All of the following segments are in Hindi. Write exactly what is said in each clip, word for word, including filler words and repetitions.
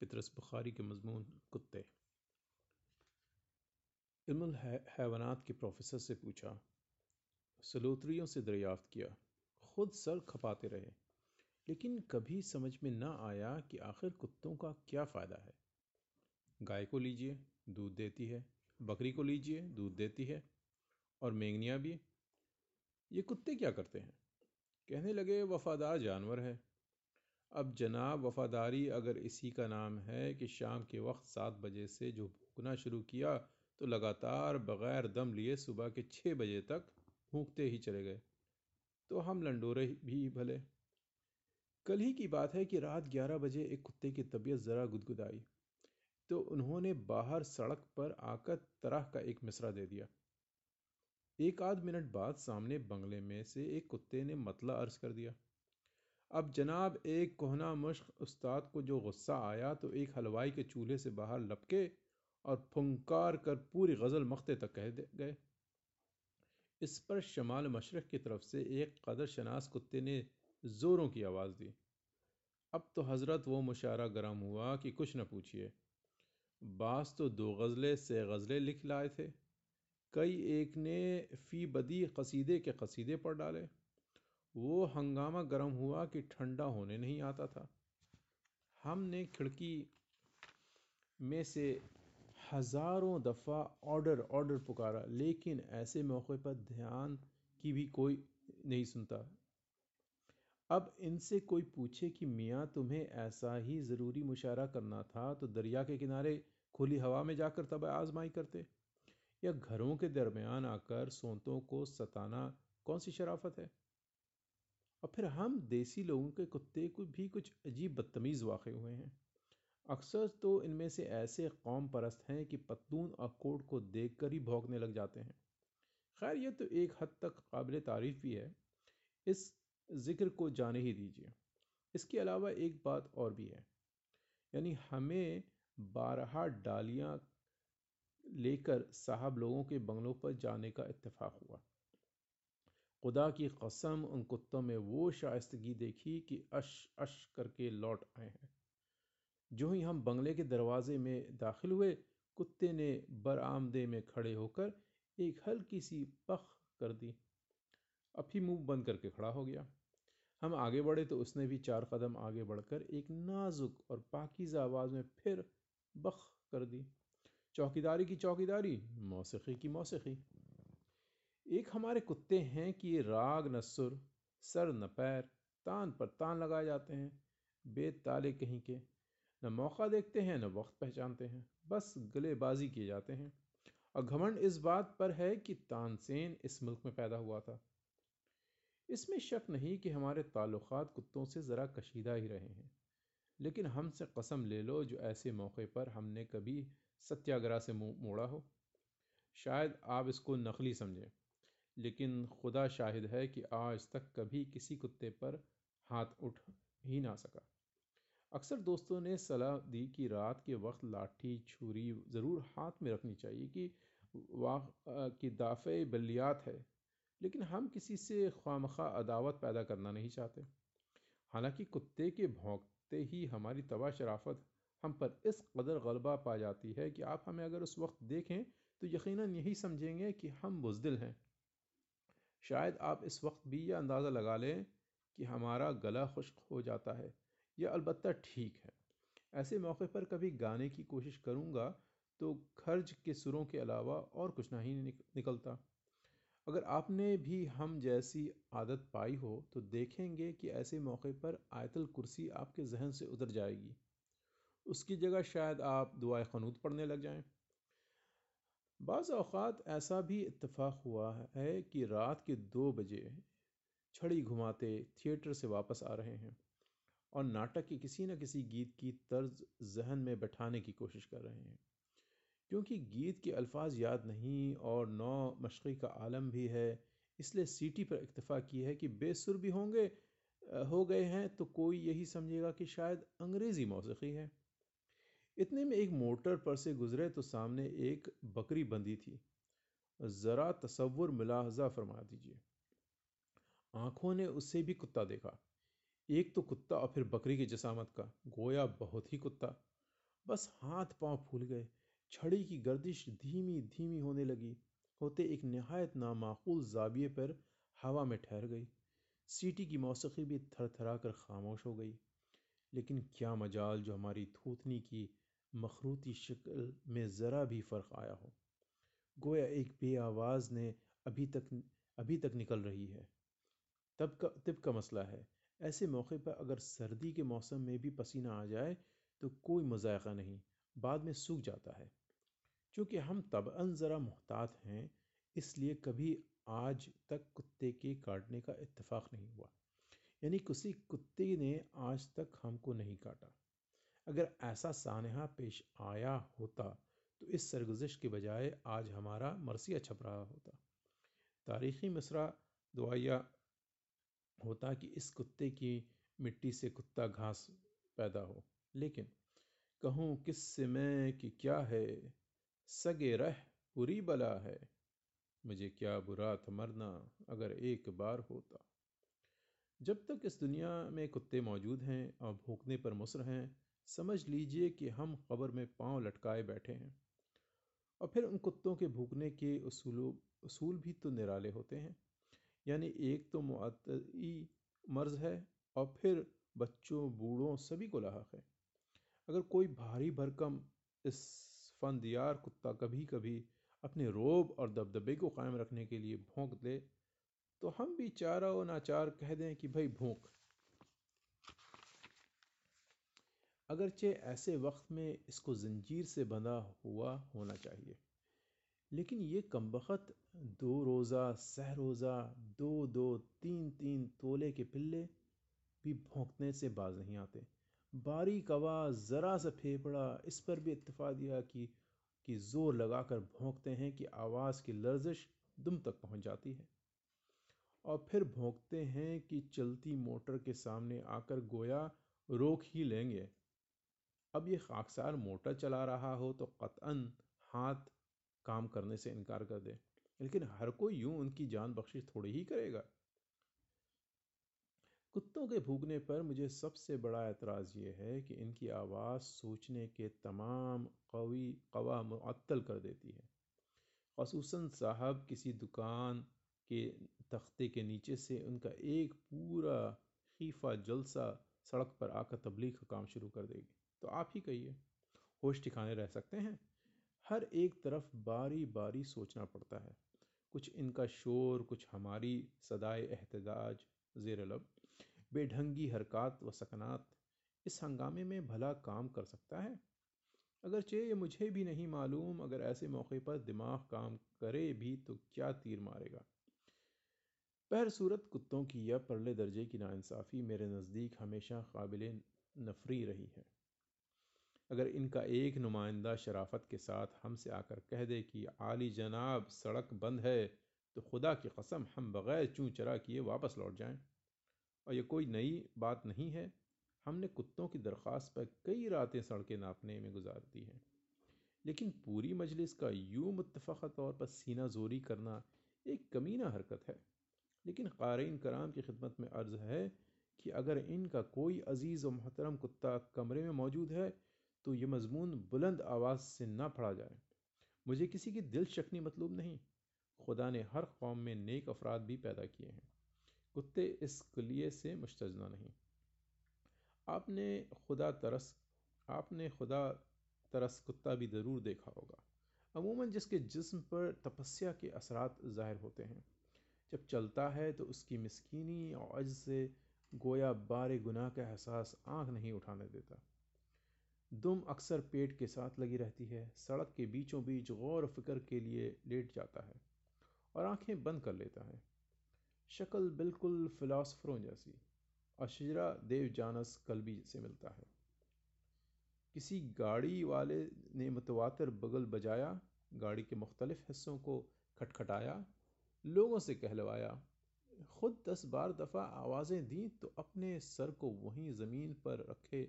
पितरस बुखारी के मजमून कुत्ते। इल्मुल हैवानात के प्रोफेसर से पूछा, सलोत्रियों से दरियाफ्त किया, खुद सर खपाते रहे, लेकिन कभी समझ में ना आया कि आखिर कुत्तों का क्या फ़ायदा है। गाय को लीजिए, दूध देती है, बकरी को लीजिए, दूध देती है, और मेंगनिया भी। ये कुत्ते क्या करते हैं? कहने लगे वफादार जानवर है। अब जनाब, वफादारी अगर इसी का नाम है कि शाम के वक्त सात बजे से जो भूकना शुरू किया तो लगातार बग़ैर दम लिए सुबह के छः बजे तक भूकते ही चले गए, तो हम लंडोरे भी भले। कल ही की बात है कि रात ग्यारह बजे एक कुत्ते की तबीयत ज़रा गुदगुदाई तो उन्होंने बाहर सड़क पर आकर तरह का एक मिसरा दे दिया। एक आध मिनट बाद सामने बंगले में से एक कुत्ते ने मतला अर्ज कर दिया। अब जनाब, एक कोहना मुश्क उस्ताद को जो गुस्सा आया तो एक हलवाई के चूल्हे से बाहर लपके और फुंकार कर पूरी गज़ल मख्ते तक कह गए। इस पर शमाल मशरक़ की तरफ से एक कदर शनास कुत्ते ने ज़ोरों की आवाज़ दी। अब तो हज़रत वो मुशारा गरम हुआ कि कुछ न पूछिए। बास तो दो गज़लें से गज़लें लिख लाए थे, कई एक ने फ़ी बदी कसीदे के कसीदे पढ़ डाले। वो हंगामा गरम हुआ कि ठंडा होने नहीं आता था। हमने खिड़की में से हज़ारों दफ़ा ऑर्डर ऑर्डर पुकारा, लेकिन ऐसे मौके पर ध्यान की भी कोई नहीं सुनता। अब इनसे कोई पूछे कि मियाँ, तुम्हें ऐसा ही ज़रूरी मुशारा करना था तो दरिया के किनारे खुली हवा में जाकर तब आजमाई करते, या घरों के दरमियान आकर सोतों को सताना कौन सी शराफत है। और फिर हम देसी लोगों के कुत्ते को भी कुछ अजीब बदतमीज़ वाक़े हुए हैं। अक्सर तो इनमें से ऐसे कौम परस्त हैं कि पतलून और कोट को देखकर ही भौंकने लग जाते हैं। खैर, यह तो एक हद तक काबिल तारीफ़ भी है, इस ज़िक्र को जाने ही दीजिए। इसके अलावा एक बात और भी है, यानी हमें बारहा डालियाँ लेकर साहब लोगों के बंगलों पर जाने का इत्तेफाक हुआ। खुदा की कसम, उन कुत्तों में वो शाइस्तगी देखी कि अश अश करके लौट आए हैं। जो ही हम बंगले के दरवाजे में दाखिल हुए, कुत्ते ने बरामदे में खड़े होकर एक हल्की सी पख कर दी, अब ही मुंह बंद करके खड़ा हो गया। हम आगे बढ़े तो उसने भी चार कदम आगे बढ़कर एक नाजुक और पाकीज़ा आवाज़ में फिर बख कर दी। चौकीदारी की चौकीदारी, मौसिकी की मौसिकी। एक हमारे कुत्ते हैं कि ये राग न सुर, सर न पैर, तान पर तान लगाए जाते हैं, बेताले कहीं के, न मौका देखते हैं न वक्त पहचानते हैं, बस गलेबाजी किए जाते हैं। और घमंड इस बात पर है कि तानसेन इस मुल्क में पैदा हुआ था। इसमें शक नहीं कि हमारे ताल्लुकात कुत्तों से ज़रा कशीदा ही रहे हैं, लेकिन हमसे कसम ले लो जो ऐसे मौके पर हमने कभी सत्याग्रह से मुँह मोड़ा हो। शायद आप इसको नकली समझें, लेकिन खुदा शाहिद है कि आज तक कभी किसी कुत्ते पर हाथ उठ ही ना सका। अक्सर दोस्तों ने सलाह दी कि रात के वक्त लाठी छुरी ज़रूर हाथ में रखनी चाहिए कि वाह कि दाफ़े बलियात है, लेकिन हम किसी से ख़ामखा अदावत पैदा करना नहीं चाहते। हालांकि कुत्ते के भौंकते ही हमारी तबाह शराफत हम पर इस कदर गलबा पा जाती है कि आप हमें अगर उस वक्त देखें तो यकीनन यही समझेंगे कि हम बुज़दिल हैं। शायद आप इस वक्त भी यह अंदाज़ा लगा लें कि हमारा गला खुश्क हो जाता है, यह अलबत्ता ठीक है। ऐसे मौके पर कभी गाने की कोशिश करूँगा तो खर्ज के सुरों के अलावा और कुछ नहीं निकलता। अगर आपने भी हम जैसी आदत पाई हो तो देखेंगे कि ऐसे मौके पर आयतल कुर्सी आपके जहन से उतर जाएगी, उसकी जगह शायद आप दुआए क़नूत पढ़ने लग जाएं। बाज़ औक़ात ऐसा भी इत्तफ़ाक़ हुआ है कि रात के दो बजे छड़ी घुमाते थिएटर से वापस आ रहे हैं और नाटक के किसी न किसी गीत की तर्ज जहन में बैठाने की कोशिश कर रहे हैं। क्योंकि गीत के अल्फाज याद नहीं और नौ मशक़ी का आलम भी है, इसलिए सीटी पर इक्तफ़ा की है कि बेसुर भी होंगे हो गए हैं तो कोई यही समझेगा कि शायद अंग्रेज़ी मौसीकी है। इतने में एक मोटर पर से गुज़रे तो सामने एक बकरी बंधी थी। ज़रा तसव्वुर मुलाहज़ा फरमा दीजिए, आँखों ने उससे भी कुत्ता देखा। एक तो कुत्ता और फिर बकरी की जसामत का, गोया बहुत ही कुत्ता। बस हाथ पांव फूल गए। छड़ी की गर्दिश धीमी धीमी होने लगी, होते एक नहायत नामाकूल जाबिये पर हवा में ठहर गई। सीटी की मौसीकी भी थरथरा कर खामोश हो गई। लेकिन क्या मजाल जो हमारी थूथनी की मखरूती शक्ल में ज़रा भी फ़र्क आया हो, गोया एक बे आवाज़ ने अभी तक अभी तक निकल रही है। तब का तब का मसला है, ऐसे मौके पर अगर सर्दी के मौसम में भी पसीना आ जाए तो कोई मज़ायक़ा नहीं, बाद में सूख जाता है। चूँकि हम तबअन ज़रा मोहतात हैं, इसलिए कभी आज तक कुत्ते के काटने का इत्तेफाक नहीं हुआ, यानी किसी कुत्ते ने आज तक हमको नहीं काटा। अगर ऐसा सानहा पेश आया होता तो इस सरगुज़िश के बजाय आज हमारा मरसिया छप रहा होता। तारीख़ी मिसरा दुआया होता कि इस कुत्ते की मिट्टी से कुत्ता घास पैदा हो। लेकिन कहूँ किस से मैं कि क्या है, सगे रह बुरी बला है, मुझे क्या बुरा था मरना अगर एक बार होता। जब तक इस दुनिया में कुत्ते मौजूद हैं और भोंकने पर मुसर हैं, समझ लीजिए कि हम कब्र में पांव लटकाए बैठे हैं। और फिर उन कुत्तों के भूखने के उसूलों उसूल भी तो निराले होते हैं, यानी एक तो मुअत्तई मर्ज़ है और फिर बच्चों बूढ़ों सभी को लाहक है। अगर कोई भारी भरकम इस फंदियार कुत्ता कभी कभी अपने रोब और दबदबे को कायम रखने के लिए भौंक दे तो हम भी चारा व नाचार कह दें कि भाई भौंक। अगरचे ऐसे वक्त में इसको जंजीर से बंधा हुआ होना चाहिए, लेकिन ये कमबख्त दो रोज़ा सह रोज़ा दो दो तीन तीन तोले के पिल्ले भी भौंकने से बाज नहीं आते। बारीक आवाज़, ज़रा सा फेफड़ा, इस पर भी इत्तफा दिया कि कि ज़ोर लगाकर भौंकते हैं कि आवाज़ की लर्जिश दुम तक पहुंच जाती है। और फिर भौंकते हैं कि चलती मोटर के सामने आकर गोया रोक ही लेंगे। अब ये खाकसार मोटर चला रहा हो तो कतअन हाथ काम करने से इनकार कर दे, लेकिन हर कोई यूं उनकी जान बख्शिश थोड़ी ही करेगा। कुत्तों के भूखने पर मुझे सबसे बड़ा एतराज़ ये है कि इनकी आवाज़ सोचने के तमाम कवी कवा मुअत्तल कर देती है। ख़ुसूसन साहब किसी दुकान के तख्ते के नीचे से उनका एक पूरा खीफा जलसा सड़क पर आकर तबलीग का काम शुरू कर देगी तो आप ही कहिए होश ठिकाने रह सकते हैं। हर एक तरफ बारी बारी सोचना पड़ता है, कुछ इनका शोर, कुछ हमारी सदाए एहतजाज ज़ेर लब, बेढंगी हरकत व सकनात। इस हंगामे में भला काम कर सकता है? अगरचे ये मुझे भी नहीं मालूम अगर ऐसे मौके पर दिमाग काम करे भी तो क्या तीर मारेगा। बहर सूरत कुत्तों की यह परले दर्जे की नाइंसाफ़ी मेरे नज़दीक हमेशा काबिले नफरी रही है। अगर इनका एक नुमाइंदा शराफत के साथ हमसे आकर कह दे कि आली जनाब सड़क बंद है तो खुदा की कसम हम बग़ैर चूँ चरा किए वापस लौट जाएं। और ये कोई नई बात नहीं है, हमने कुत्तों की दरख्वास्त पर कई रातें सड़कें नापने में गुजार दी हैं। लेकिन पूरी मजलिस का यूँ मुत्तफ़क़ा तौर पर सीना जोरी करना एक कमीना हरकत है। लेकिन क़ारीन कराम की खिदमत में अर्ज़ है कि अगर इनका कोई अजीज़ व मोहतरम कुत्ता कमरे में मौजूद है तो ये मजमून बुलंद आवाज़ से ना पढ़ा जाए। मुझे किसी की दिल शक्नी मतलूब नहीं, खुदा ने हर कौम में नेक अफराद भी पैदा किए हैं। कुत्ते इस कलिये से मुस्तजना नहीं। आपने खुदा तरस आपने खुदा तरस कुत्ता भी ज़रूर देखा होगा, अमूमन जिसके जिस्म पर तपस्या के असरात ज़ाहिर होते हैं। जब चलता है तो उसकी मिसकीनी और अज्ज़ से गोया बारे गुनाह का एहसास आँख नहीं उठाने देता। दुम अक्सर पेट के साथ लगी रहती है, सड़क के बीचों बीच गौर फिक्र के लिए लेट जाता है और आंखें बंद कर लेता है। शक्ल बिल्कुल फ़िलासफ़रों जैसी, अशजरा देव जानस कल्बी से मिलता है। किसी गाड़ी वाले ने मुतवातर बगल बजाया, गाड़ी के मुख्तलिफ हिस्सों को खटखटाया, लोगों से कहलवाया, ख़ुद दस बार दफ़ा आवाज़ें दीं तो अपने सर को वहीं ज़मीन पर रखे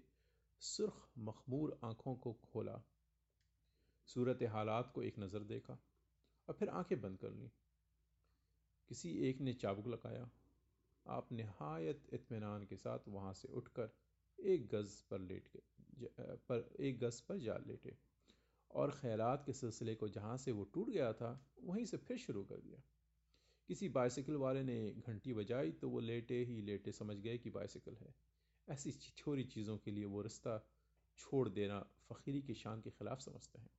सुर्ख मखमूर आँखों को खोला, सूरत हालात को एक नज़र देखा और फिर आंखें बंद कर लीं। किसी एक ने चाबुक लगाया। आप नहायत इत्मीनान के साथ वहाँ से उठकर एक गज़ पर लेट पर एक गज पर जा लेटे और खैरात के सिलसिले को जहाँ से वो टूट गया था वहीं से फिर शुरू कर दिया। किसी बाइसिकल वाले ने घंटी बजाई तो वो लेटे ही लेटे समझ गए कि बाइसिकल है। ऐसी छोटी चीज़ों के लिए वो रास्ता छोड़ देना फ़कीरी की शान के ख़िलाफ़ समझते हैं।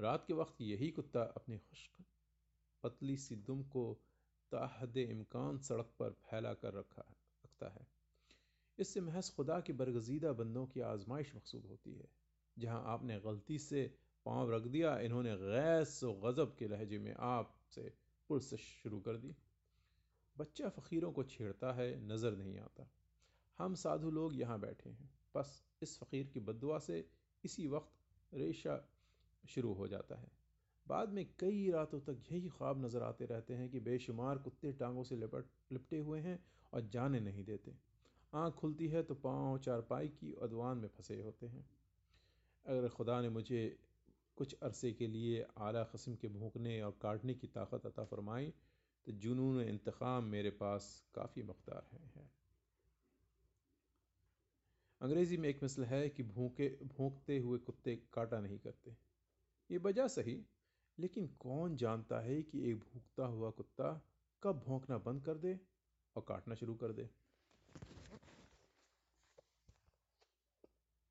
रात के वक्त यही कुत्ता अपने खुश्क पतली सी दुम को ताहद इम्कान सड़क पर फैला कर रखा रखता है। इससे महज खुदा के बरगजीदा बंदों की आजमाइश मकसूद होती है। जहाँ आपने गलती से पाँव रख दिया, इन्होंने गैस व गज़ब के लहजे में आपसे पुरसिश शुरू कर दी। बच्चा फ़कीरों को छेड़ता है, नज़र नहीं आता। हम साधु लोग यहाँ बैठे हैं, बस इस फ़कीर की बद्दुआ से इसी वक्त रेशा शुरू हो जाता है। बाद में कई रातों तक यही ख्वाब नज़र आते रहते हैं कि बेशुमार कुत्ते टांगों से लिपट लिपटे हुए हैं और जाने नहीं देते। आँख खुलती है तो पाँव चारपाई की अदवान में फंसे होते हैं। अगर खुदा ने मुझे कुछ अरसे के लिए आला क़स्म के भौंकने और काटने की ताकत अता फ़रमाई तो जुनून इंतकाम मेरे पास काफ़ी मकदार है। अंग्रेज़ी में एक मिसल है कि भौंके भौंकते हुए कुत्ते काटा नहीं करते। ये वजह सही, लेकिन कौन जानता है कि एक भौंकता हुआ कुत्ता कब भौंकना बंद कर दे और काटना शुरू कर दे।